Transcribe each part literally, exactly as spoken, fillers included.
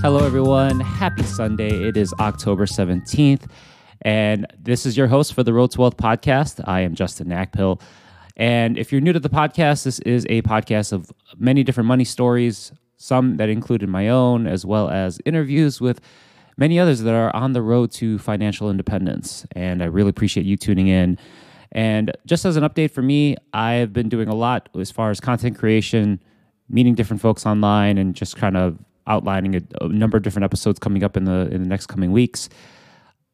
Hello, everyone. Happy Sunday. It is October seventeenth, and this is your host for the Road to Wealth podcast. I am Justin Nackpill. And if you're new to the podcast, this is a podcast of many different money stories, some that included my own, as well as interviews with many others that are on the road to financial independence. And I really appreciate you tuning in. And just as an update for me, I've been doing a lot as far as content creation, meeting different folks online, and just kind of outlining a, a number of different episodes coming up in the in the next coming weeks.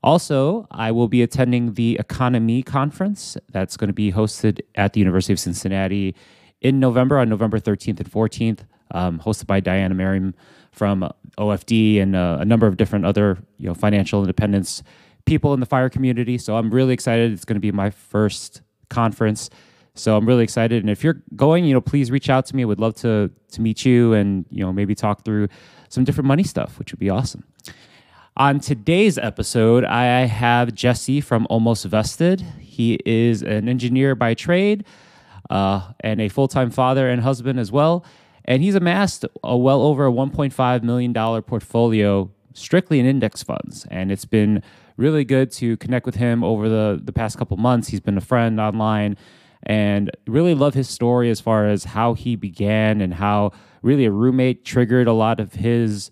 Also, I will be attending the Economy Conference that's going to be hosted at the University of Cincinnati in November, on November thirteenth and fourteenth, um, hosted by Diana Merriam from O F D and uh, a number of different other you know financial independence people in the FIRE community. So I'm really excited. It's going to be my first conference. So I'm really excited, and if you're going, you know, please reach out to me. I would love to to meet you, and you know, maybe talk through some different money stuff, which would be awesome. On today's episode, I have Jesse from Almost Vested. He is an engineer by trade, uh, and a full-time father and husband as well. And he's amassed a well over a one point five million dollars portfolio strictly in index funds, and it's been really good to connect with him over the the past couple months. He's been a friend online. And really love his story as far as how he began and how really a roommate triggered a lot of his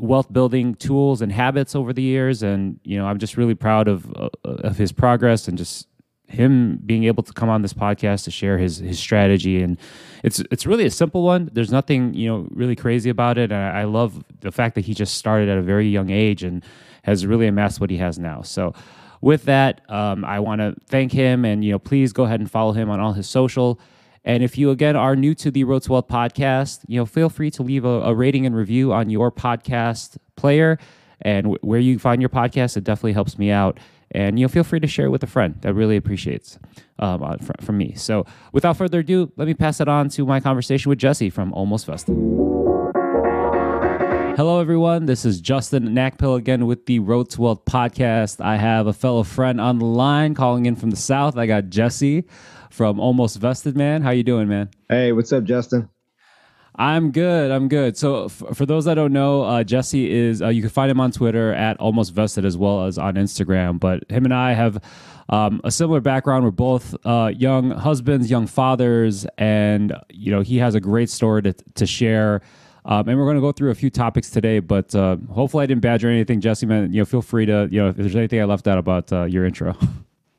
wealth building tools and habits over the years. And, you know, I'm just really proud of uh, of his progress and just him being able to come on this podcast to share his his strategy. And it's it's really a simple one. There's nothing, you know, really crazy about it. And I, I love the fact that he just started at a very young age and has really amassed what he has now. So with that, um, I want to thank him, and you know, please go ahead and follow him on all his social. And if you again are new to the Road to Wealth podcast, you know, feel free to leave a, a rating and review on your podcast player and w- where you find your podcast. It definitely helps me out, and you know, feel free to share it with a friend that really appreciates um, on, from, from me. So, without further ado, let me pass it on to my conversation with Jesse from Almost Vested. Hello, everyone. This is Justin Nackpill again with the Road to Wealth podcast. I have a fellow friend on the line calling in from the South. I got Jesse from Almost Vested, man. How you doing, man? Hey, what's up, Justin? I'm good. I'm good. So f- for those that don't know, uh, Jesse is, uh, you can find him on Twitter at Almost Vested as well as on Instagram. But him and I have um, a similar background. We're both uh, young husbands, young fathers, and you know he has a great story to, to share. Um, and we're going to go through a few topics today, but uh, hopefully I didn't badger anything, Jesse, man. You know, feel free to, you know, if there's anything I left out about uh, your intro.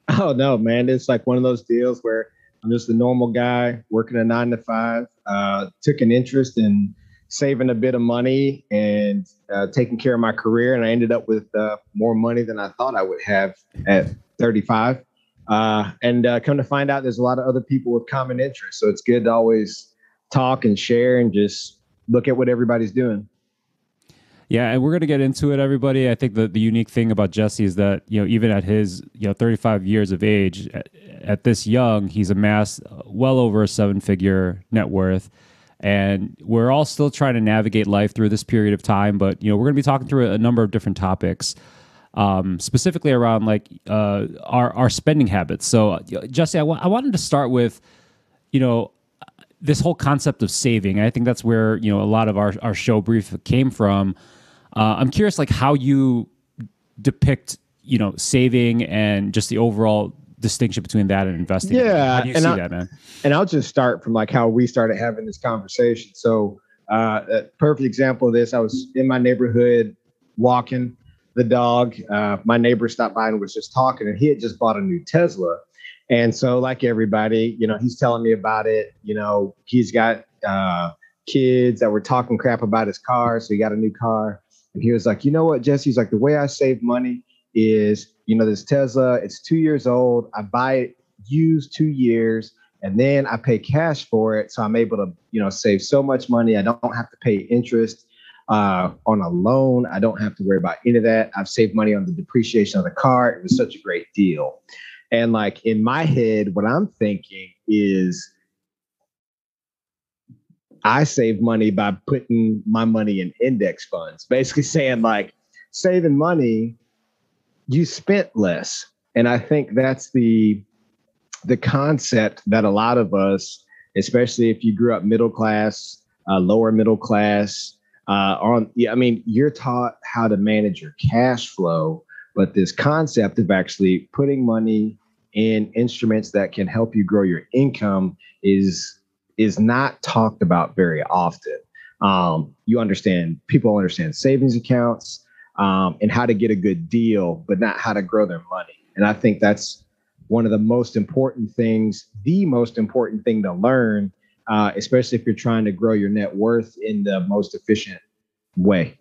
Oh, no, man. It's like one of those deals where I'm just a normal guy working a nine to five, uh, took an interest in saving a bit of money and uh, taking care of my career. And I ended up with uh, more money than I thought I would have at thirty-five. Uh, and uh, come to find out there's a lot of other people with common interests. So it's good to always talk and share and just look at what everybody's doing. Yeah, and we're going to get into it, everybody. I think the, the unique thing about Jesse is that, you know, even at his, you know, thirty-five years of age, at, at this young, he's amassed well over a seven-figure net worth. And we're all still trying to navigate life through this period of time. But, you know, we're going to be talking through a, a number of different topics, um, specifically around, like, uh, our, our spending habits. So, uh, Jesse, I, w- I wanted to start with, you know, this whole concept of saving. I think that's where, you know, a lot of our, our show brief came from. Uh, I'm curious, like, how you depict, you know, saving and just the overall distinction between that and investing. Yeah. How do you see I, that, man? And I'll just start from, like, how we started having this conversation. So uh, a perfect example of this, I was in my neighborhood walking the dog. Uh, my neighbor stopped by and was just talking, and he had just bought a new Tesla. And so, like everybody, you know, he's telling me about it. You know, he's got uh, kids that were talking crap about his car. So he got a new car. And he was like, you know what, Jesse? He's like, the way I save money is, you know, this Tesla, it's two years old. I buy it used two years and then I pay cash for it. So I'm able to, you know, save so much money. I don't have to pay interest uh, on a loan. I don't have to worry about any of that. I've saved money on the depreciation of the car. It was such a great deal. And like in my head, what I'm thinking is I save money by putting my money in index funds, basically saying like saving money, you spent less. And I think that's the the concept that a lot of us, especially if you grew up middle class, uh, lower middle class, uh, on I mean, you're taught how to manage your cash flow, but this concept of actually putting money in instruments that can help you grow your income is is not talked about very often. Um, you understand, people understand savings accounts um, and how to get a good deal, but not how to grow their money. And I think that's one of the most important things, the most important thing to learn, uh, especially if you're trying to grow your net worth in the most efficient way.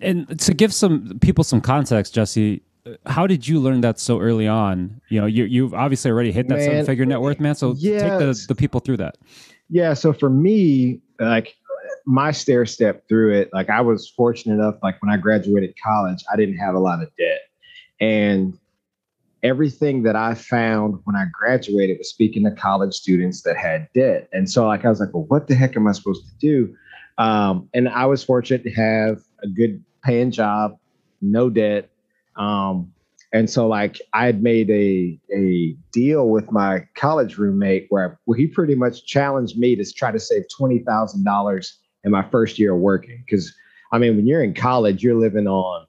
And to give some people some context, Jesse, how did you learn that so early on? You know, you, you've obviously already hit that seven figure net worth, man. So yes. Take the, the people through that. Yeah. So for me, like my stair step through it, like I was fortunate enough, like when I graduated college, I didn't have a lot of debt, and everything that I found when I graduated was speaking to college students that had debt. And so like, I was like, well, what the heck am I supposed to do? Um, and I was fortunate to have a good paying job, no debt. Um, and so like I had made a, a deal with my college roommate where, I, where he pretty much challenged me to try to save twenty thousand dollars in my first year of working. Cause I mean, when you're in college, you're living on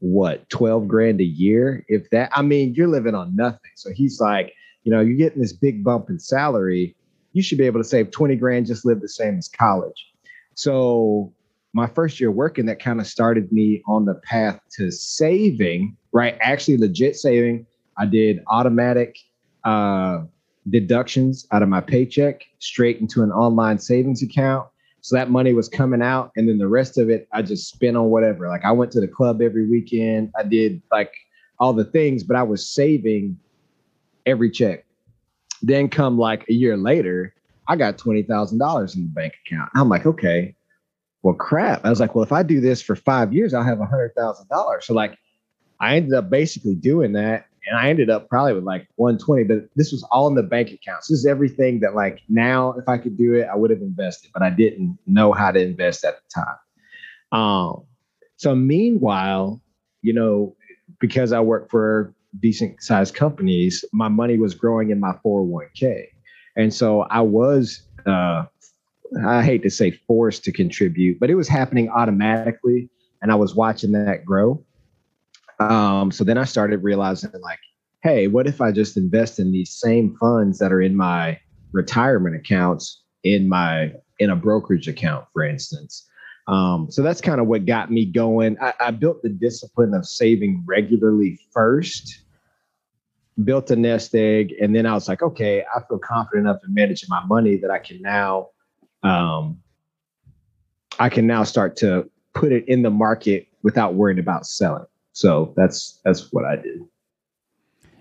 what, twelve grand a year. If that, I mean, you're living on nothing. So he's like, you know, you're getting this big bump in salary. You should be able to save twenty grand, just live the same as college. So my first year working, that kind of started me on the path to saving, right? Actually legit saving. I did automatic uh, deductions out of my paycheck straight into an online savings account. So that money was coming out, and then the rest of it, I just spent on whatever. Like I went to the club every weekend. I did like all the things, but I was saving every check. Then come like a year later, I got twenty thousand dollars in the bank account. I'm like, okay. Well, crap. I was like, well, if I do this for five years, I'll have a hundred thousand dollars. So like I ended up basically doing that. And I ended up probably with like one twenty, but this was all in the bank accounts. This is everything that like now, if I could do it, I would have invested, but I didn't know how to invest at the time. Um, so meanwhile, you know, because I worked for decent sized companies, my money was growing in my four oh one k. And so I was, uh, I hate to say forced to contribute, but it was happening automatically. And I was watching that grow. Um, so then I started realizing like, hey, what if I just invest in these same funds that are in my retirement accounts in my, in a brokerage account, for instance. Um, so that's kind of what got me going. I, I built the discipline of saving regularly first, built a nest egg. And then I was like, okay, I feel confident enough in managing my money that I can now Um, I can now start to put it in the market without worrying about selling. So that's that's what I did.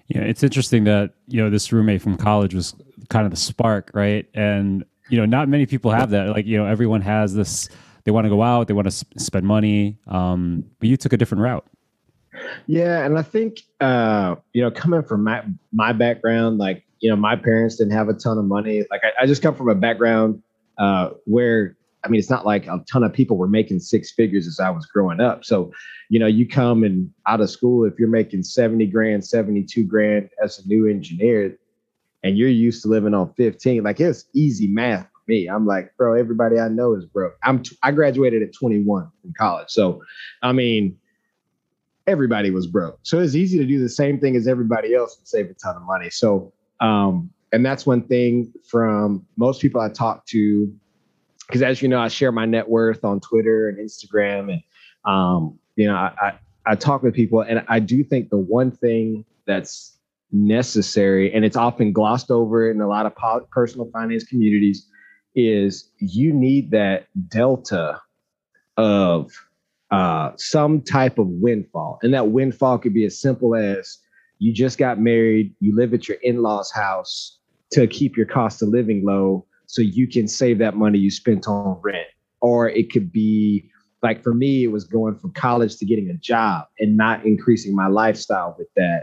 Yeah, it's interesting that, you know, this roommate from college was kind of the spark, right? And, you know, not many people have that. Like, you know, everyone has this, they want to go out, they want to sp- spend money. Um, but you took a different route. Yeah, and I think, uh, you know, coming from my, my background, like, you know, my parents didn't have a ton of money. Like, I, I just come from a background Uh, where, I mean, it's not like a ton of people were making six figures as I was growing up. So, you know, you come and out of school, if you're making seventy grand, seventy-two grand as a new engineer, and you're used to living on fifteen, like it's easy math for me. I'm like, bro, everybody I know is broke. I'm t- I graduated at twenty-one from college. So, I mean, everybody was broke. So it's easy to do the same thing as everybody else and save a ton of money. So, um, And that's one thing from most people I talk to, because as you know, I share my net worth on Twitter and Instagram. And, um, you know, I, I, I talk with people, and I do think the one thing that's necessary, and it's often glossed over in a lot of po- personal finance communities, is you need that delta of uh, some type of windfall. And that windfall could be as simple as you just got married, you live at your in-laws' house, to keep your cost of living low so you can save that money you spent on rent. Or it could be like, for me, it was going from college to getting a job and not increasing my lifestyle with that.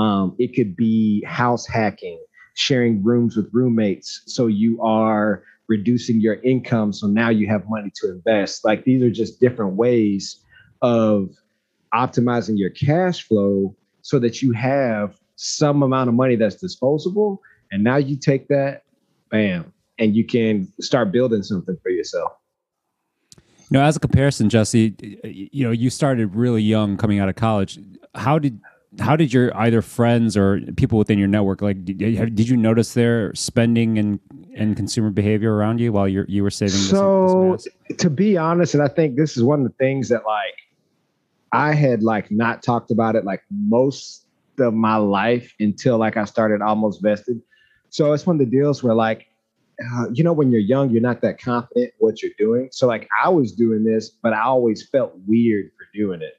Um, it could be house hacking, sharing rooms with roommates. So you are reducing your income, so now you have money to invest. Like, these are just different ways of optimizing your cash flow so that you have some amount of money that's disposable. And now you take that, bam, and you can start building something for yourself. You know, as a comparison, Jesse, you know, you started really young coming out of college. How did how did your either friends or people within your network, like, did, did you notice their spending and, and consumer behavior around you while you you were saving? So, this, this to be honest, and I think this is one of the things that, like, I had, like, not talked about it, like, most of my life until, like, I started Almost Vested. So it's one of the deals where, like, Uh, you know, when you're young, you're not that confident what you're doing. So, like, I was doing this, but I always felt weird for doing it.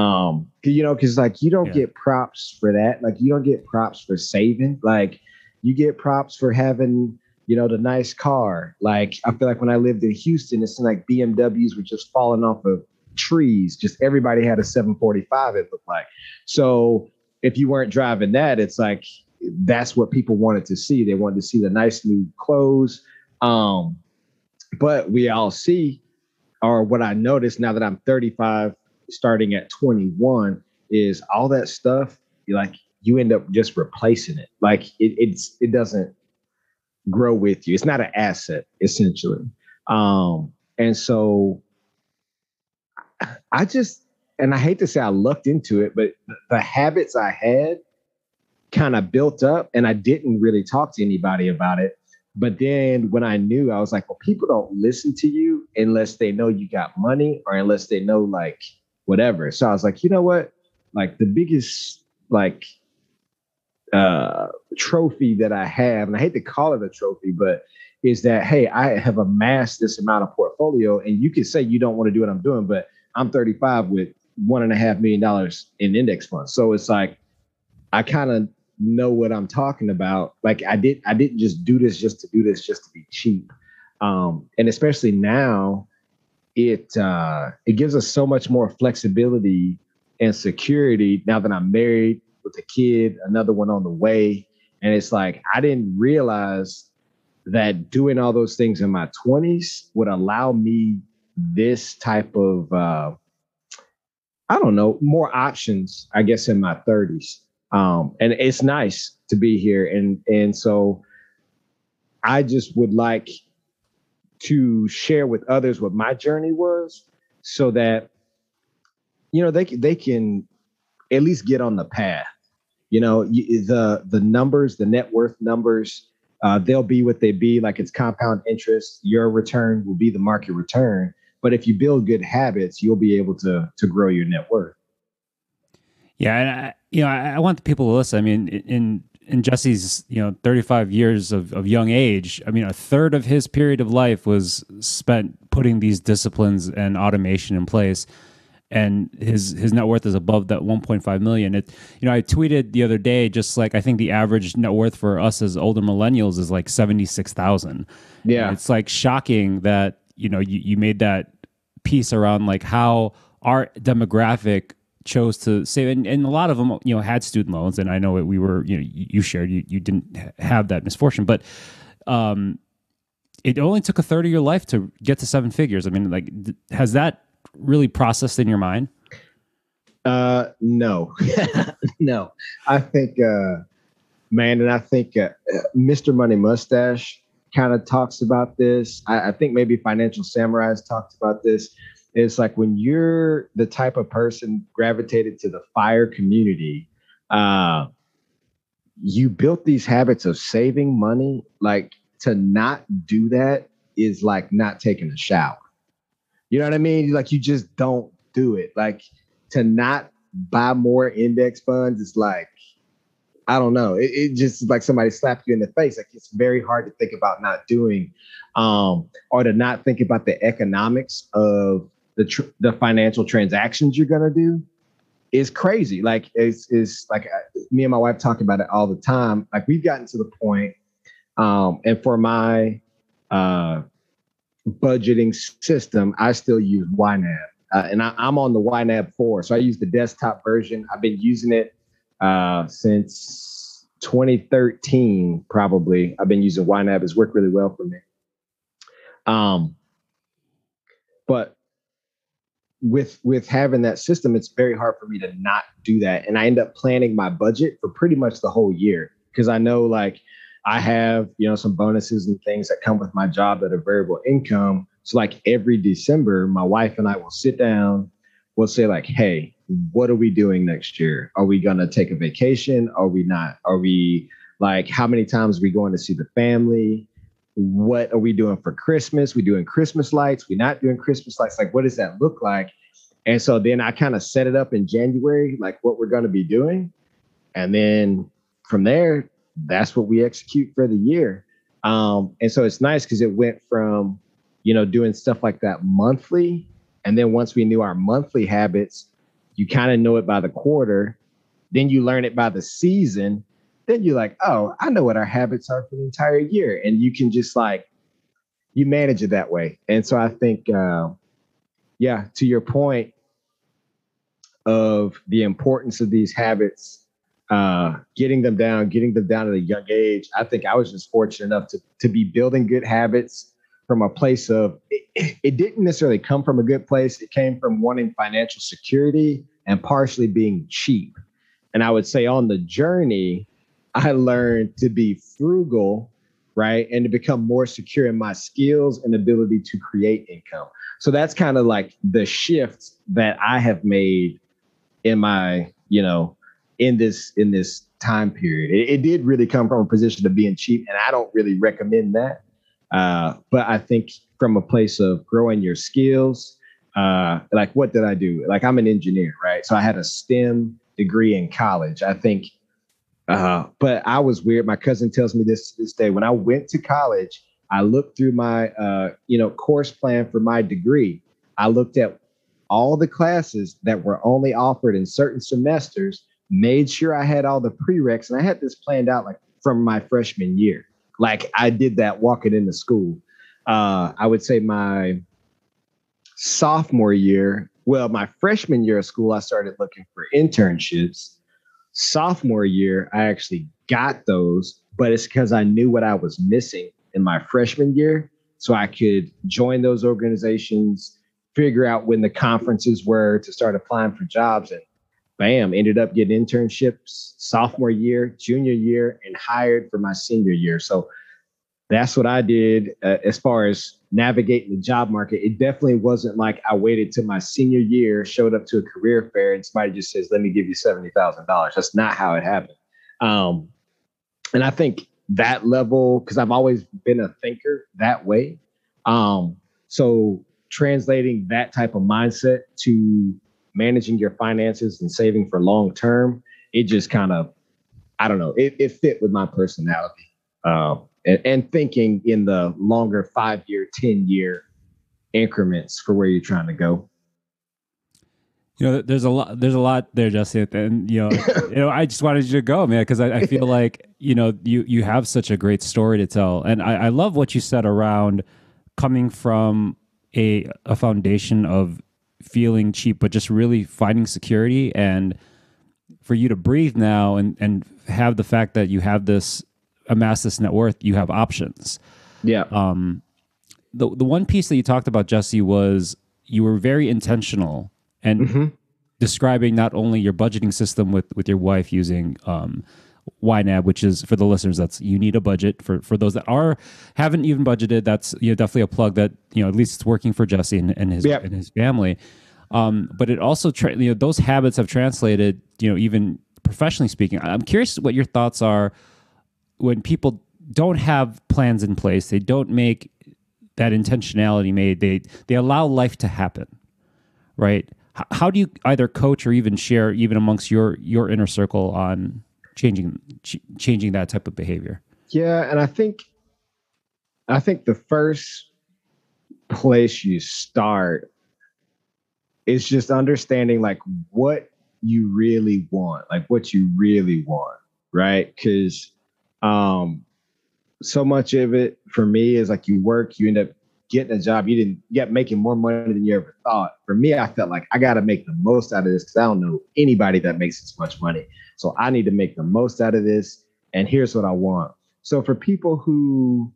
Um, you know, because, like, you don't yeah. get props for that. Like, you don't get props for saving. Like, you get props for having, you know, the nice car. Like, I feel like when I lived in Houston, it's like B M Ws were just falling off of trees. Just everybody had a seven forty-five, it looked like. So if you weren't driving that, it's like, that's what people wanted to see. They wanted to see the nice new clothes. Um, but we all see, or what I noticed now that I'm thirty-five, starting at twenty-one, is all that stuff, like, you end up just replacing it. Like, it, it's, it doesn't grow with you. It's not an asset, essentially. Um, and so I just, and I hate to say I lucked into it, but the habits I had kind of built up, and I didn't really talk to anybody about it. But then when I knew, I was like, well, people don't listen to you unless they know you got money or unless they know, like, whatever. So I was like, you know what? Like, the biggest, like, uh, trophy that I have, and I hate to call it a trophy, but is that, hey, I have amassed this amount of portfolio, and you can say you don't want to do what I'm doing, but I'm thirty-five with one and a half million dollars in index funds. So it's like, I kind of know what I'm talking about. Like, I did, I didn't just do this just to do this, just to be cheap. Um, and especially now, it uh, it gives us so much more flexibility and security now that I'm married with a kid, another one on the way. And it's like, I didn't realize that doing all those things in my twenties would allow me this type of, uh, I don't know, more options, I guess, in my thirties. Um, and it's nice to be here. And, and so I just would like to share with others what my journey was so that, you know, they can, they can at least get on the path. You know, the, the numbers, the net worth numbers, uh, they'll be what they be. Like, it's compound interest. Your return will be the market return. But if you build good habits, you'll be able to, to grow your net worth. Yeah. And I, you know, I, I want the people to listen. I mean, in, in Jesse's, you know, thirty-five years of, of young age, I mean, a third of his period of life was spent putting these disciplines and automation in place. And his, his net worth is above that one point five million. It, you know, I tweeted the other day, just like, I think the average net worth for us as older millennials is like seventy-six thousand. Yeah. And it's like shocking that, you know, you, you made that piece around, like, how our demographic chose to save, and, and a lot of them, you know, had student loans. And I know it, we were, you know, you, you shared, you, you didn't have that misfortune, but um, it only took a third of your life to get to seven figures. I mean, like, th- has that really processed in your mind? Uh, no, no. I think, uh, man, and I think uh, Mister Money Mustache kind of talks about this. I, I think maybe Financial Samurai talks about this. It's like, when you're the type of person gravitated to the FIRE community, uh, you built these habits of saving money. Like, to not do that is like not taking a shower. You know what I mean? Like, you just don't do it. Like, to not buy more index funds is like, I don't know. It, it just like somebody slapped you in the face. Like, it's very hard to think about not doing, um, or to not think about the economics of the tr- the financial transactions you're gonna do is crazy. Like, it's, it's like uh, me and my wife talk about it all the time. Like, we've gotten to the point, um, and for my uh, budgeting system, I still use YNAB, uh, and I, I'm on the YNAB four, so I use the desktop version. I've been using it uh, since twenty thirteen, probably. I've been using YNAB. It's worked really well for me. Um, but with with having that system, it's very hard for me to not do that. And I end up planning my budget for pretty much the whole year, because I know, like, I have, you know, some bonuses and things that come with my job that are variable income. So like every December, my wife and I will sit down, we'll say like, hey, what are we doing next year? Are we going to take a vacation? Are we not? Are we, like, how many times are we going to see the family? What are we doing for Christmas? We doing Christmas lights? We not doing Christmas lights? Like, what does that look like? And so then I kind of set it up in January, like what we're going to be doing. And then from there, that's what we execute for the year. Um, and so it's nice because it went from, you know, doing stuff like that monthly. And then once we knew our monthly habits, you kind of know it by the quarter. Then you learn it by the season. Then you're like, oh, I know what our habits are for the entire year. And you can just, like, you manage it that way. And so I think, uh, yeah, to your point of the importance of these habits, uh, getting them down, getting them down at a young age. I think I was just fortunate enough to, to be building good habits from a place of, it, it didn't necessarily come from a good place. It came from wanting financial security and partially being cheap. And I would say on the journey, I learned to be frugal, right? And to become more secure in my skills and ability to create income. So that's kind of like the shift that I have made in my, you know, in this, in this time period. It, it did really come from a position of being cheap, and I don't really recommend that. Uh, but I think from a place of growing your skills, uh, like, what did I do? Like, I'm an engineer, right? So I had a STEM degree in college, I think. Uh, but I was weird. My cousin tells me this to this day. When I went to college, I looked through my, uh, you know, course plan for my degree. I looked at all the classes that were only offered in certain semesters, made sure I had all the prereqs, and I had this planned out like from my freshman year. Like, I did that walking into school. Uh, I would say my sophomore year, well, my freshman year of school, I started looking for internships. Sophomore year, I actually got those, but it's because I knew what I was missing in my freshman year. So I could join those organizations, figure out when the conferences were to start applying for jobs, and bam, ended up getting internships sophomore year, junior year, and hired for my senior year. So that's what I did uh, as far as navigating the job market. It definitely wasn't like I waited till my senior year, showed up to a career fair, and somebody just says, let me give you seventy thousand dollars. That's not how it happened. Um, and I think that level, because I've always been a thinker that way. Um, so translating that type of mindset to managing your finances and saving for long term, it just kind of, I don't know, it, it fit with my personality uh, and, and thinking in the longer five year, ten year increments for where you're trying to go. You know, there's a lot, there's a lot there, Jesse. And, you know, you know, I just wanted you to go, man, because I, I feel like, you know, you, you have such a great story to tell. And I, I love what you said around coming from a a foundation of feeling cheap, but just really finding security, and for you to breathe now and, and have the fact that you have this, amass this net worth, you have options. Yeah. Um, the, the one piece that you talked about, Jesse, was you were very intentional and mm-hmm. describing not only your budgeting system with, with your wife using, um, Y NAB, which is, for the listeners, that's, you need a budget. For, for those that are, haven't even budgeted, that's, you know, definitely a plug that, you know, at least it's working for Jesse and, and his, yep. and his family. Um, but it also, tra- you know, those habits have translated, you know, even professionally speaking. I'm curious what your thoughts are when people don't have plans in place, they don't make that intentionality made, they, they allow life to happen, right? H- how do you either coach or even share, even amongst your, your inner circle, on changing, ch- changing that type of behavior? Yeah. And I think, I think the first place you start is just understanding like what you really want, like what you really want. Right. Cause, um, so much of it for me is like, you work, you end up getting a job. You didn't get making more money than you ever thought. For me, I felt like I got to make the most out of this, cause I don't know anybody that makes this much money. So I need to make the most out of this. And here's what I want. So for people who,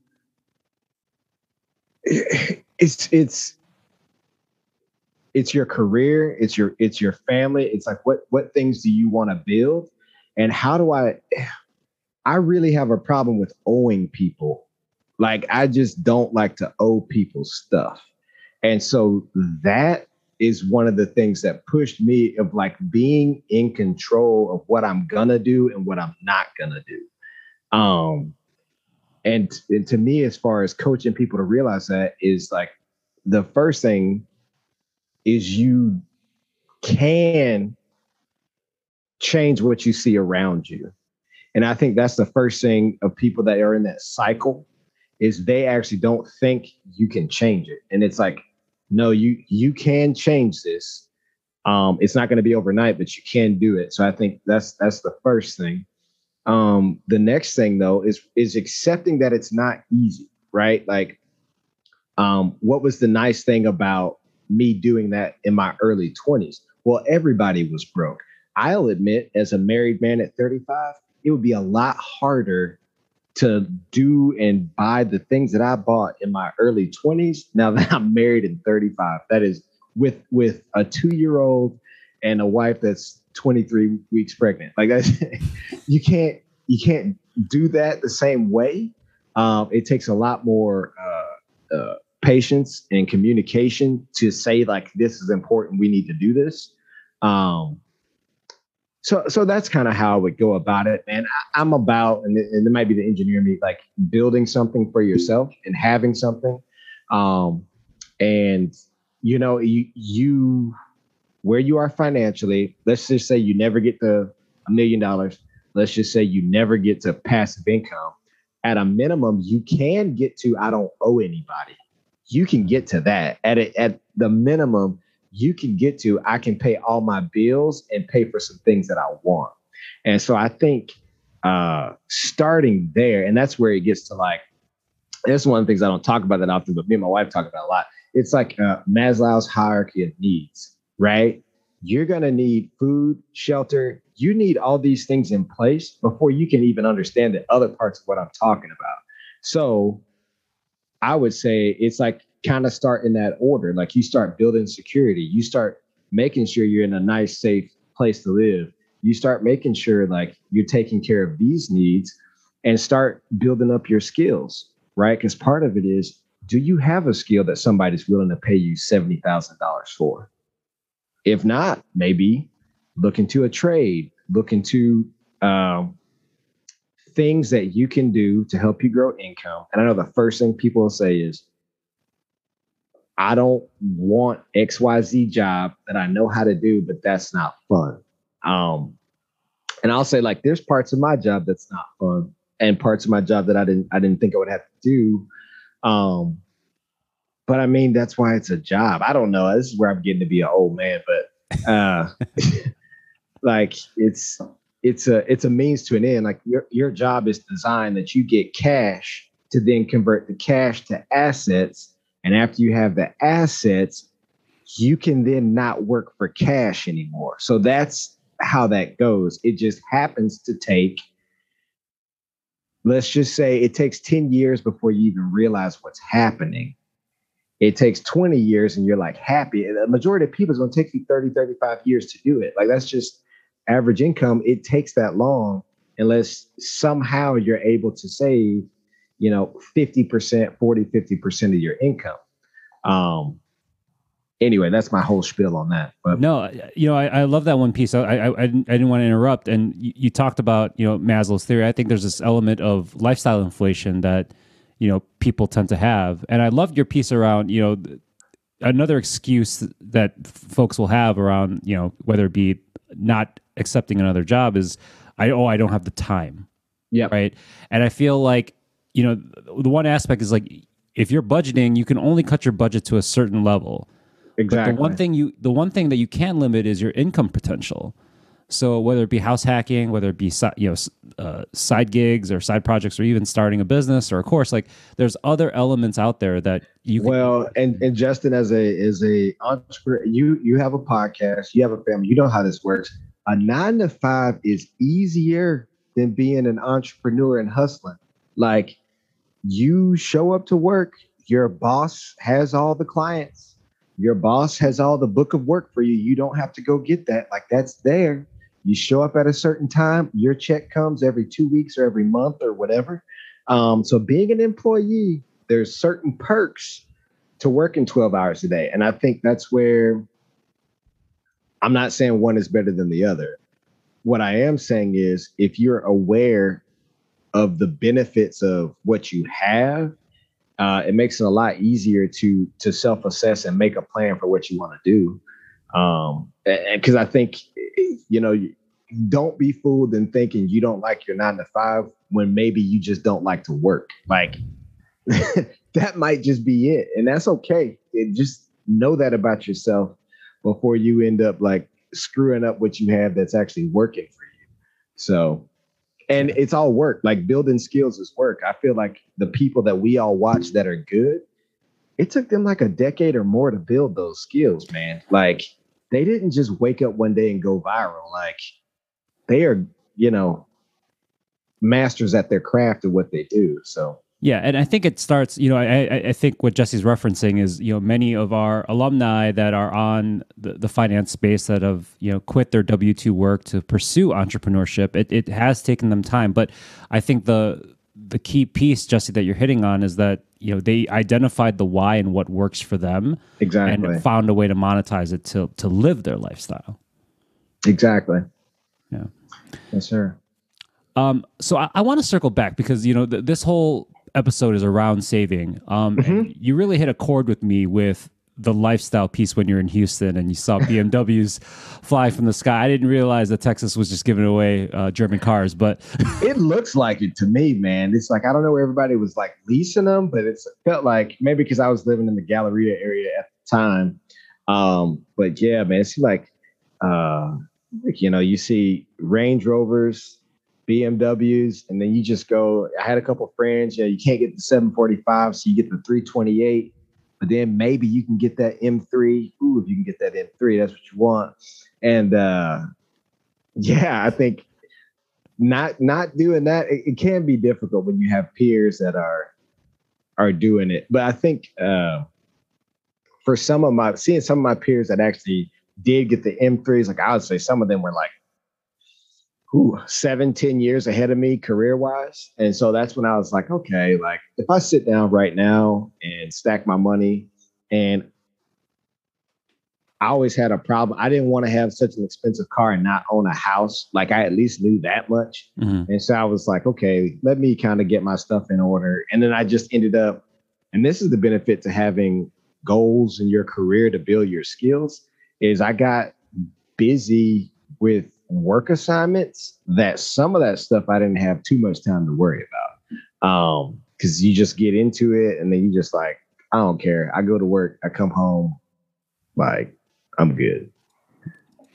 it's, it's, it's your career, it's your it's your family. It's like, what what things do you want to build? And how do I, I really have a problem with owing people. Like, I just don't like to owe people stuff. And so that is one of the things that pushed me of like being in control of what I'm going to do and what I'm not going to do. Um, and, and to me, as far as coaching people to realize that, is like, the first thing is you can change what you see around you. And I think that's the first thing of people that are in that cycle, is they actually don't think you can change it. And it's like, no, you you can change this. Um, it's not going to be overnight, but you can do it. So I think that's that's the first thing. Um, the next thing, though, is is accepting that it's not easy, right? Like, um, what was the nice thing about me doing that in my early twenties? Well, everybody was broke. I'll admit, as a married man at thirty-five, it would be a lot harder to do and buy the things that I bought in my early twenties. Now that I'm married in thirty-five, that is with with a two-year-old and a wife that's twenty-three weeks pregnant. Like, that's, you can't you can't do that the same way. Um, it takes a lot more uh, uh, patience and communication to say, like, this is important. We need to do this. Um, So, so that's kind of how I would go about it, man. I, I'm about, and it, and it might be the engineer in me, like building something for yourself and having something, um, and you know, you, you, where you are financially. Let's just say you never get to a million dollars. Let's just say you never get to passive income. At a minimum, you can get to, I don't owe anybody. You can get to that at a, at the minimum. You can get to, I can pay all my bills and pay for some things that I want. And so I think uh, starting there, and that's where it gets to, like, that's one of the things I don't talk about that often, but me and my wife talk about a lot. It's like uh, Maslow's hierarchy of needs, right? You're going to need food, shelter. You need all these things in place before you can even understand the other parts of what I'm talking about. So I would say it's like, kind of start in that order. Like, you start building security, you start making sure you're in a nice, safe place to live. You start making sure, like, you're taking care of these needs, and start building up your skills, right? Because part of it is, do you have a skill that somebody's willing to pay you seventy thousand dollars for? If not, maybe look into a trade, look into um, things that you can do to help you grow income. And I know the first thing people will say is, I don't want X Y Z job that I know how to do, but that's not fun. Um, and I'll say, like, there's parts of my job that's not fun, and parts of my job that I didn't, I didn't think I would have to do. Um, but I mean, that's why it's a job. I don't know. This is where I'm getting to be an old man, but uh, like it's, it's a, it's a means to an end. Like, your, your job is designed that you get cash to then convert the cash to assets. And after you have the assets, you can then not work for cash anymore. So that's how that goes. It just happens to take, let's just say it takes ten years before you even realize what's happening. It takes twenty years and you're like happy. The majority of people, is going to take you thirty, thirty-five years to do it. Like, that's just average income. It takes that long unless somehow you're able to save, you know, fifty percent, forty, fifty percent of your income. Um, anyway, that's my whole spiel on that. But no, you know, I, I love that one piece. I, I, I didn't, I didn't want to interrupt. And you, you talked about, you know, Maslow's theory. I think there's this element of lifestyle inflation that, you know, people tend to have. And I loved your piece around, you know, another excuse that folks will have around, you know, whether it be not accepting another job is, I, oh, I don't have the time. Yeah. Right. And I feel like, you know, the one aspect is, like, if you're budgeting, you can only cut your budget to a certain level. Exactly. But the one thing you, the one thing that you can limit is your income potential. So whether it be house hacking, whether it be you know uh, side gigs or side projects, or even starting a business or a course, like, there's other elements out there that you can. Well, and and Justin, as a as a entrepreneur, you you have a podcast, you have a family, you know how this works. A nine to five is easier than being an entrepreneur and hustling, like. You show up to work, your boss has all the clients. Your boss has all the book of work for you. You don't have to go get that. Like, that's there. You show up at a certain time. Your check comes every two weeks or every month or whatever. Um, so being an employee, there's certain perks to working twelve hours a day. And I think that's where I'm not saying one is better than the other. What I am saying is if you're aware of the benefits of what you have, Uh, it makes it a lot easier to to self-assess and make a plan for what you want to do. Um, and because I think, you know, don't be fooled in thinking you don't like your nine to five when maybe you just don't like to work. Like that might just be it. And that's okay. It, just know that about yourself before you end up like screwing up what you have that's actually working for you. So. And it's all work. Like building skills is work. I feel like the people that we all watch that are good, it took them like a decade or more to build those skills, man. Like they didn't just wake up one day and go viral. Like they are, you know, masters at their craft of what they do. So. Yeah. And I think it starts, you know, I, I think what Jesse's referencing is, you know, many of our alumni that are on the, the finance space that have, you know, quit their W two work to pursue entrepreneurship. It, it has taken them time. But I think the the key piece, Jesse, that you're hitting on is that, you know, they identified the why and what works for them. Exactly. And found a way to monetize it to to live their lifestyle. Exactly. Yeah. Yes, sir. Um, so I, I want to circle back because, you know, th- this whole episode is around saving. Um, mm-hmm. And you really hit a chord with me with the lifestyle piece when you're in Houston and you saw B M Ws fly from the sky. I didn't realize that Texas was just giving away uh, German cars, but it looks like it to me, man. It's like, I don't know where everybody was like leasing them, but it's, it felt like maybe because I was living in the Galleria area at the time. Um, but yeah, man, it's like, uh, you know, you see Range Rovers, B M Ws, and then you just go. I had a couple of friends. You know, you can't get the seven forty-five, so you get the three twenty-eight. But then maybe you can get that M three. Ooh, if you can get that M three, that's what you want. And uh, yeah, I think not not doing that it, it can be difficult when you have peers that are are doing it. But I think uh, for some of my seeing some of my peers that actually did get the M threes, like I would say some of them were like. Ooh, seven, ten years ahead of me career-wise. And so that's when I was like, okay, like if I sit down right now and stack my money, and I always had a problem. I didn't want to have such an expensive car and not own a house. Like I at least knew that much. Mm-hmm. And so I was like, okay, let me kind of get my stuff in order. And then I just ended up, and this is the benefit to having goals in your career to build your skills, is I got busy with work assignments that some of that stuff I didn't have too much time to worry about, um because you just get into it and then you just like, I don't care, I go to work, I come home, like I'm good.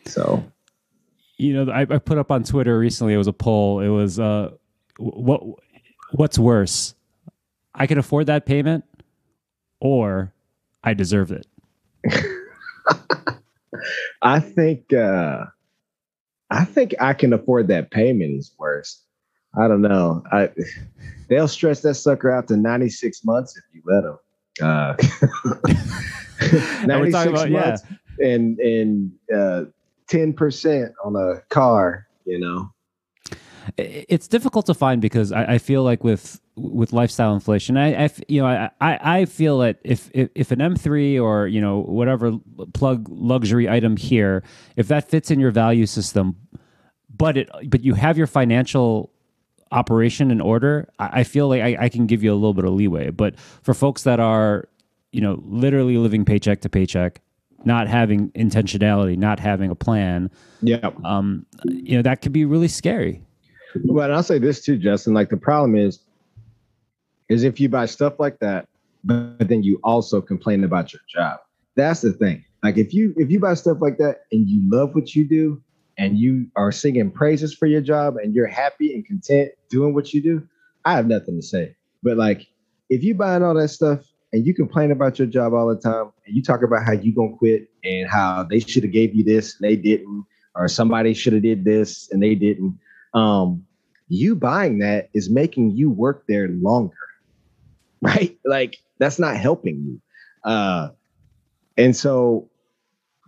So, you know, I, I put up on Twitter recently, it was a poll, it was uh what what's worse, I can afford that payment or I deserve it. I think uh I think I can afford that payment is worse. I don't know. I, they'll stretch that sucker out to ninety-six months if you let them. Uh, ninety-six months yeah. and and uh, ten percent on a car, you know. It's difficult to find because I, I feel like with with lifestyle inflation, I, I you know I, I, I feel that if, if if an M three or you know whatever plug luxury item here, if that fits in your value system, but it but you have your financial operation in order, I, I feel like I, I can give you a little bit of leeway. But for folks that are you know literally living paycheck to paycheck, not having intentionality, not having a plan, yeah, um, you know that could be really scary. Well, and I'll say this too, Justin, like the problem is, is if you buy stuff like that, but then you also complain about your job. That's the thing. Like if you, if you buy stuff like that and you love what you do and you are singing praises for your job and you're happy and content doing what you do, I have nothing to say. But like, if you buying all that stuff and you complain about your job all the time and you talk about how you gonna quit and how they should have gave you this and they didn't, or somebody should have did this and they didn't. Um, you buying that is making you work there longer, right? Like that's not helping you. Uh, And so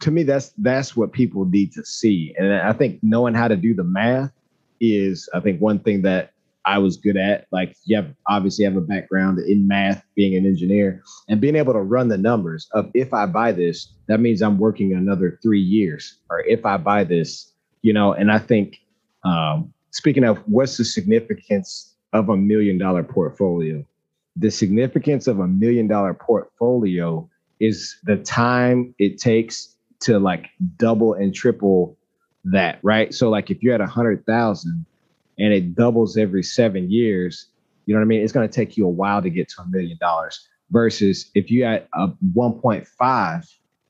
to me, that's that's what people need to see. And I think knowing how to do the math is, I think, one thing that I was good at. Like, you have obviously have a background in math, being an engineer, and being able to run the numbers of, if I buy this, that means I'm working another three years, or if I buy this, you know. And I think, um, speaking of what's the significance of a million dollar portfolio, the significance of a million dollar portfolio is the time it takes to like double and triple that, right? So like if you're at a hundred thousand, and it doubles every seven years, you know what I mean? It's going to take you a while to get to a million dollars versus if you at a one point five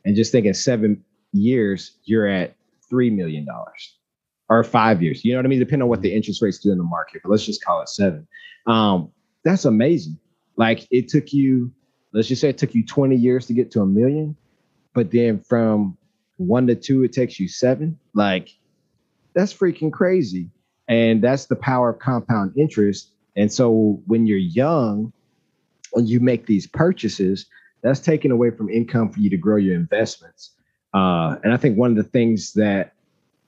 and just thinking seven years, you're at three million dollars or five years. You know what I mean? Depending on what the interest rates do in the market, but let's just call it seven. Um, that's amazing. Like it took you, let's just say it took you twenty years to get to a million, but then from one to two, it takes you seven. Like that's freaking crazy. And that's the power of compound interest. And so when you're young, when you make these purchases, that's taken away from income for you to grow your investments. Uh, and I think one of the things that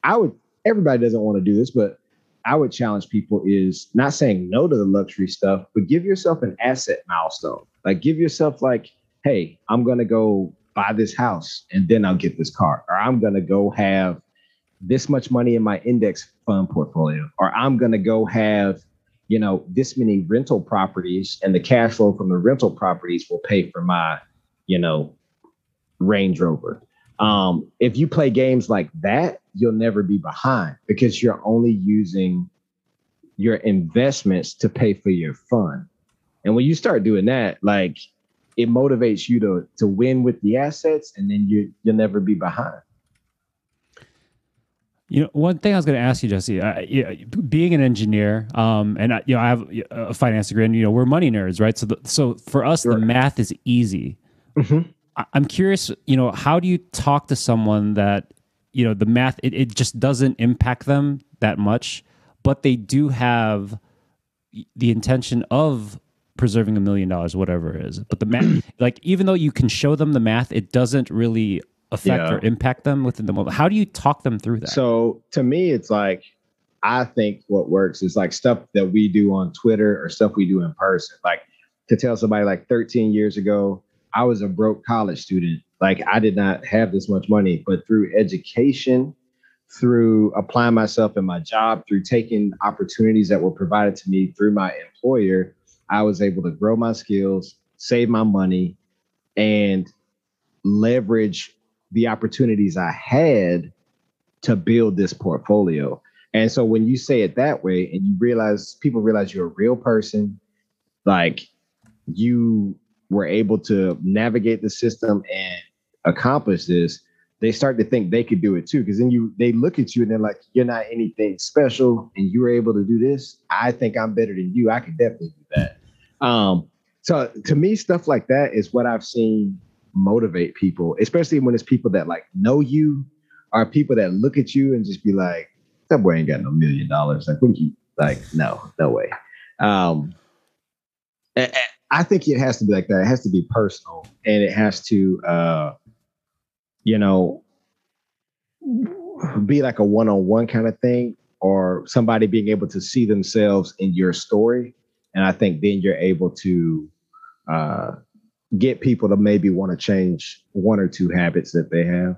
I would, everybody doesn't want to do this, but I would challenge people is not saying no to the luxury stuff, but give yourself an asset milestone. Like give yourself like, hey, I'm going to go buy this house and then I'll get this car, or I'm going to go have this much money in my index fund portfolio, or I'm going to go have, you know, this many rental properties and the cash flow from the rental properties will pay for my, you know, Range Rover. Um, if you play games like that, you'll never be behind because you're only using your investments to pay for your fund. And when you start doing that, like it motivates you to, to win with the assets, and then you, you'll never be behind. You know, one thing I was going to ask you, Jesse, uh, you know, being an engineer, um, and I, you know, I have a finance degree, and you know, we're money nerds, right? So, the, so for us, sure. The math is easy. Mm-hmm. I, I'm curious, you know, how do you talk to someone that, you know, the math it, it just doesn't impact them that much, but they do have the intention of preserving a million dollars, whatever it is. But the math, like, even though you can show them the math, it doesn't really affect yeah. or impact them within the moment. How do you talk them through that? So to me, it's like, I think what works is like stuff that we do on Twitter or stuff we do in person. Like to tell somebody like thirteen years ago, I was a broke college student. Like I did not have this much money, but through education, through applying myself in my job, through taking opportunities that were provided to me through my employer, I was able to grow my skills, save my money, and leverage the opportunities I had to build this portfolio. And so when you say it that way and you realize, people realize you're a real person, like you were able to navigate the system and accomplish this, they start to think they could do it too. Because then you they look at you and they're like, you're not anything special and you were able to do this. I think I'm better than you. I could definitely do that. Um, so to me, stuff like that is what I've seen motivate people, especially when it's people that like know you, or people that look at you and just be like, that boy ain't got no million dollars. Like, would you like, no, no way. Um, I think it has to be like that. It has to be personal, and it has to, uh, you know, be like a one-on-one kind of thing, or somebody being able to see themselves in your story. And I think then you're able to, uh, get people to maybe want to change one or two habits that they have.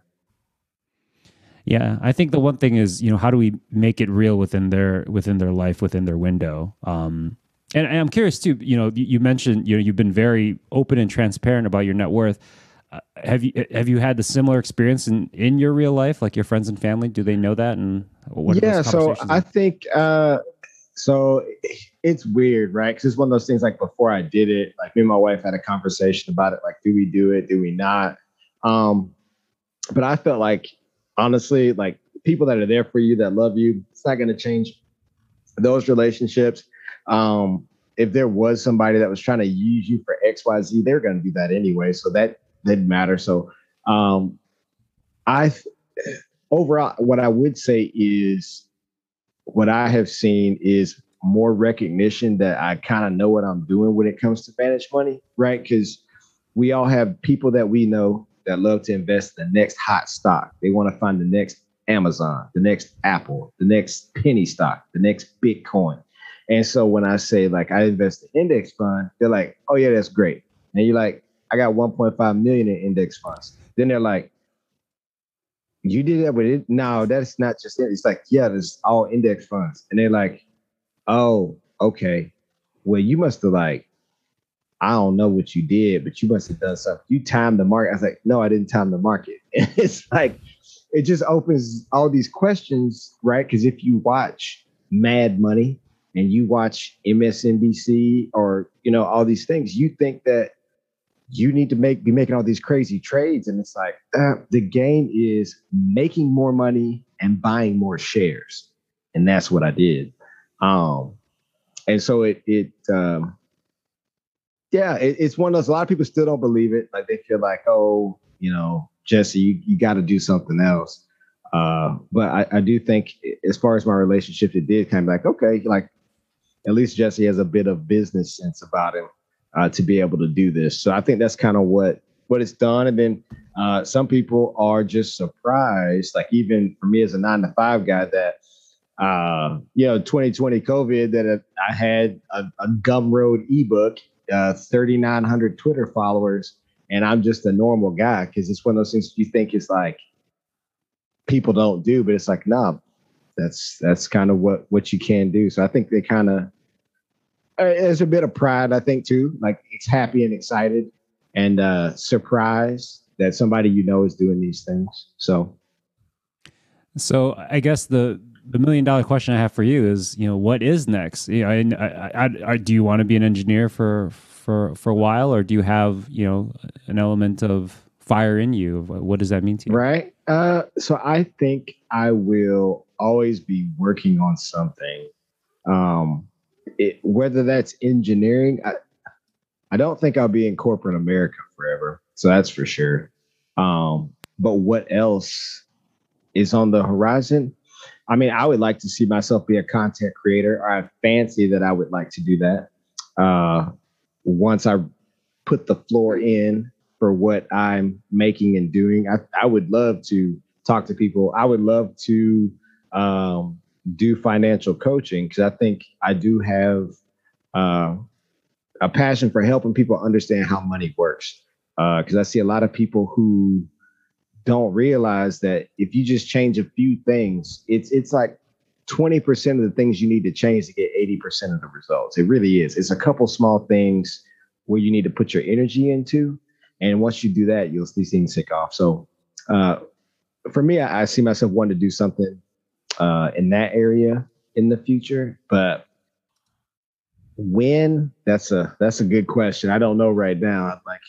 Yeah. I think the one thing is, you know, how do we make it real within their, within their life, within their window? Um, and, and I'm curious too, you know, you mentioned, you know, you've been very open and transparent about your net worth. Uh, have you, have you had the similar experience in, in your real life? Like your friends and family, do they know that? And what yeah, are those conversations? So I think, uh, So it's weird, right? Because it's one of those things like before I did it, like me and my wife had a conversation about it. Like, do we do it? Do we not? Um, but I felt like, honestly, like people that are there for you, that love you, it's not going to change those relationships. Um, if there was somebody that was trying to use you for X, Y, Z, they're going to do that anyway. So that didn't matter. So um, I overall, what I would say is, what I have seen is more recognition that I kind of know what I'm doing when it comes to managed money, right? Because we all have people that we know that love to invest in the next hot stock. They want to find the next Amazon, the next Apple, the next penny stock, the next Bitcoin. And so when I say like I invest in index fund, they're like, oh yeah, that's great. And you're like, I got one point five million in index funds. Then they're like, you did that with it? No, that's not just it. It's like, yeah, that's all index funds. And they're like, oh, okay. Well, you must have like, I don't know what you did, but you must have done something. You timed the market. I was like, no, I didn't time the market. And it's like, it just opens all these questions, right? Because if you watch Mad Money and you watch M S N B C or, you know, all these things, you think that you need to make be making all these crazy trades. And it's like, uh, the game is making more money and buying more shares. And that's what I did. Um, and so it, it um, yeah, it, it's one of those, a lot of people still don't believe it. Like they feel like, oh, you know, Jesse, you, you got to do something else. Uh, but I, I do think as far as my relationship, it did kind of like, okay, like at least Jesse has a bit of business sense about him. Uh, to be able to do this. So I think that's kind of what, what it's done. And then uh, some people are just surprised, like even for me as a nine to five guy that, uh, you know, twenty twenty COVID, that I had a, a Gumroad ebook, uh, thirty-nine hundred Twitter followers, and I'm just a normal guy because it's one of those things you think is like people don't do, but it's like, nah, that's that's kind of what, what you can do. So I think they kind of, there's a bit of pride, I think, too. Like it's happy and excited and uh, surprised that somebody you know is doing these things. So, so I guess the the million dollar question I have for you is, you know, what is next? You know, I, I, I, I, do you want to be an engineer for for for a while, or do you have, you know, an element of fire in you? What does that mean to you? Right. Uh, so I think I will always be working on something. Um, It, whether that's engineering, I, I don't think I'll be in corporate America forever. So that's for sure. Um, but what else is on the horizon? I mean, I would like to see myself be a content creator, or I fancy that I would like to do that. Uh, once I put the floor in for what I'm making and doing, I, I would love to talk to people. I would love to, um, do financial coaching, because I think I do have uh, a passion for helping people understand how money works. Because uh, I see a lot of people who don't realize that if you just change a few things, it's it's like twenty percent of the things you need to change to get eighty percent of the results. It really is. It's a couple small things where you need to put your energy into. And once you do that, you'll see things take off. So uh, for me, I, I see myself wanting to do something Uh, in that area in the future, but when that's a that's a good question. I don't know right now. I'm like,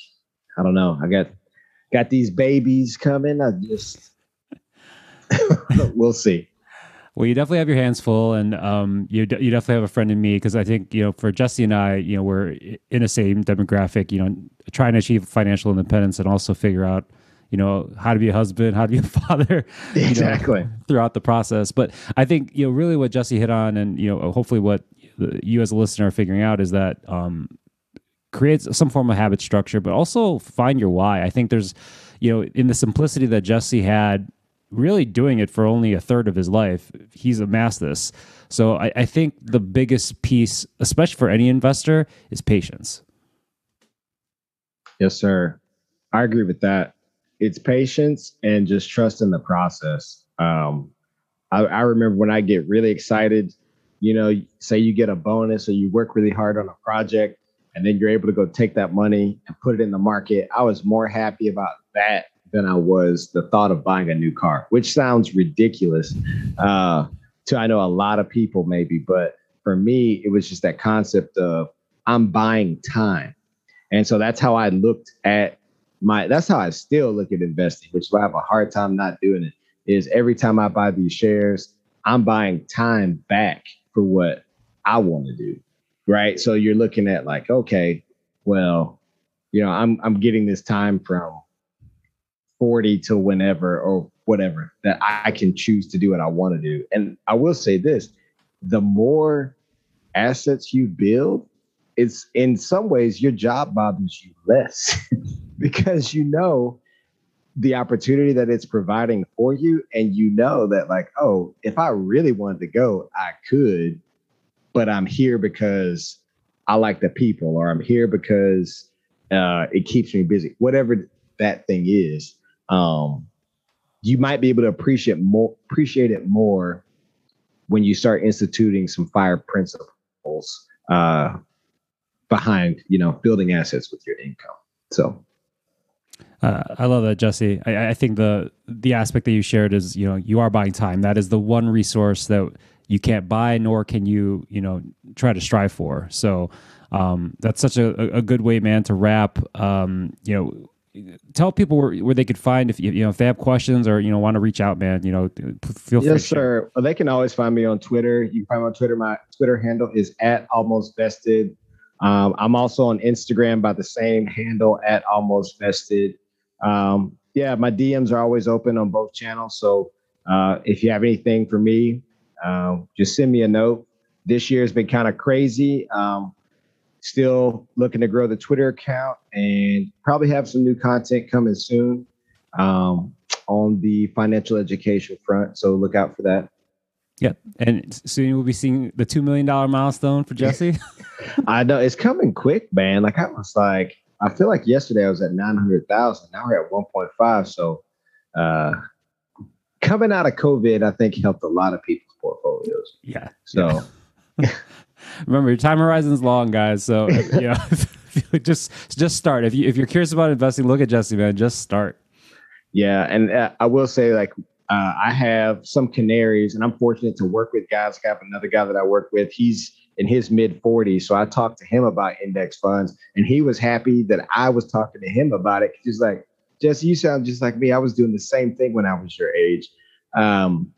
I don't know. I got got these babies coming. I just we'll see. Well, you definitely have your hands full, and um, you d- you definitely have a friend in me, because I think, you know, for Jesse and I, you know, we're in the same demographic. You know, trying to achieve financial independence and also figure out, you know, how to be a husband, how to be a father, exactly, know, throughout the process. But I think, you know, really what Jesse hit on, and, you know, hopefully what you as a listener are figuring out, is that um, creates some form of habit structure, but also find your why. I think there's, you know, in the simplicity that Jesse had, really doing it for only a third of his life, he's amassed this. So I, I think the biggest piece, especially for any investor, is patience. Yes, sir. I agree with that. It's patience and just trust in the process. Um, I, I remember when I get really excited, you know, say you get a bonus or you work really hard on a project and then you're able to go take that money and put it in the market. I was more happy about that than I was the thought of buying a new car, which sounds ridiculous uh, to, I know, a lot of people maybe, but for me, it was just that concept of I'm buying time. And so that's how I looked at my, that's how I still look at investing, which is why I have a hard time not doing it, is every time I buy these shares, I'm buying time back for what I want to do. Right. So you're looking at like, okay, well, you know, I'm, I'm getting this time from forty to whenever or whatever that I can choose to do what I want to do. And I will say this, the more assets you build, it's in some ways your job bothers you less. Because you know the opportunity that it's providing for you. And you know that like, oh, if I really wanted to go, I could, but I'm here because I like the people, or I'm here because uh, it keeps me busy, whatever that thing is. Um, you might be able to appreciate more, appreciate it more when you start instituting some FIRE principles uh, behind, you know, building assets with your income. So. Uh, I love that, Jesse. I, I think the the aspect that you shared is, you know, you are buying time. That is the one resource that you can't buy, nor can you, you know, try to strive for. So um, that's such a, a good way, man, to wrap. Um, you know, tell people where, where they could find, if you know, if they have questions or, you know, want to reach out, man, you know, feel free. Yes, sir. Well, they can always find me on Twitter. You can find me on Twitter. My Twitter handle is at Almost Vested. Um, I'm also on Instagram by the same handle, at Almost Vested. Um, yeah, my D Ms are always open on both channels. So uh, if you have anything for me, uh, just send me a note. This year has been kind of crazy. Um, still looking to grow the Twitter account, and probably have some new content coming soon um, on the financial education front. So look out for that. Yeah. And soon we'll be seeing the two million dollars milestone for Jesse. I know it's coming quick, man. Like I was like, I feel like yesterday I was at nine hundred thousand. Now we're at one point five. So uh, coming out of COVID, I think helped a lot of people's portfolios. Yeah. So yeah. Remember, your time horizon is long, guys. So yeah, just, just start. If you, if you're curious about investing, look at Jesse, man, just start. Yeah. And uh, I will say like, Uh, I have some canaries, and I'm fortunate to work with guys. I have another guy that I work with. He's in his mid forties. So I talked to him about index funds, and he was happy that I was talking to him about it. He's like, Jesse, you sound just like me. I was doing the same thing when I was your age. Um,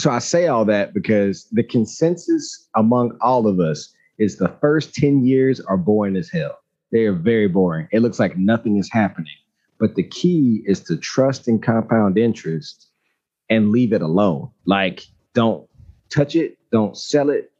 so I say all that because the consensus among all of us is the first ten years are boring as hell. They are very boring. It looks like nothing is happening, but the key is to trust in compound interest and leave it alone. Like, don't touch it. Don't sell it.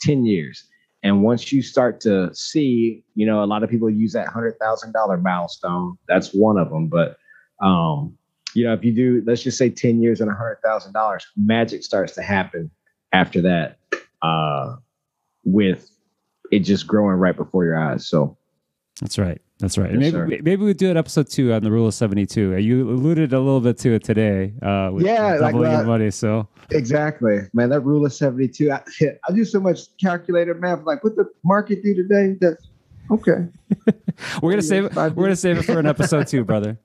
ten years. And once you start to see, you know, a lot of people use that one hundred thousand dollars milestone. That's one of them. But, um, you know, if you do, let's just say ten years and one hundred thousand dollars, magic starts to happen after that uh, with it just growing right before your eyes. So that's right. That's right. Yes, maybe, maybe we do an episode two on the rule of seventy-two. You alluded a little bit to it today. Uh, with yeah. Like, uh, money, so. Exactly, man, that rule of seventy-two. I, I do so much calculator math, like what the market do today. That's okay. we're going to save it. We're going to save it for an episode two, brother.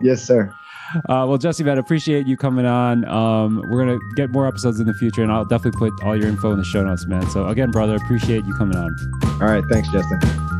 Yes, sir. Uh, well, Jesse, man, appreciate you coming on. Um, we're going to get more episodes in the future, and I'll definitely put all your info in the show notes, man. So again, brother, appreciate you coming on. All right. Thanks, Justin.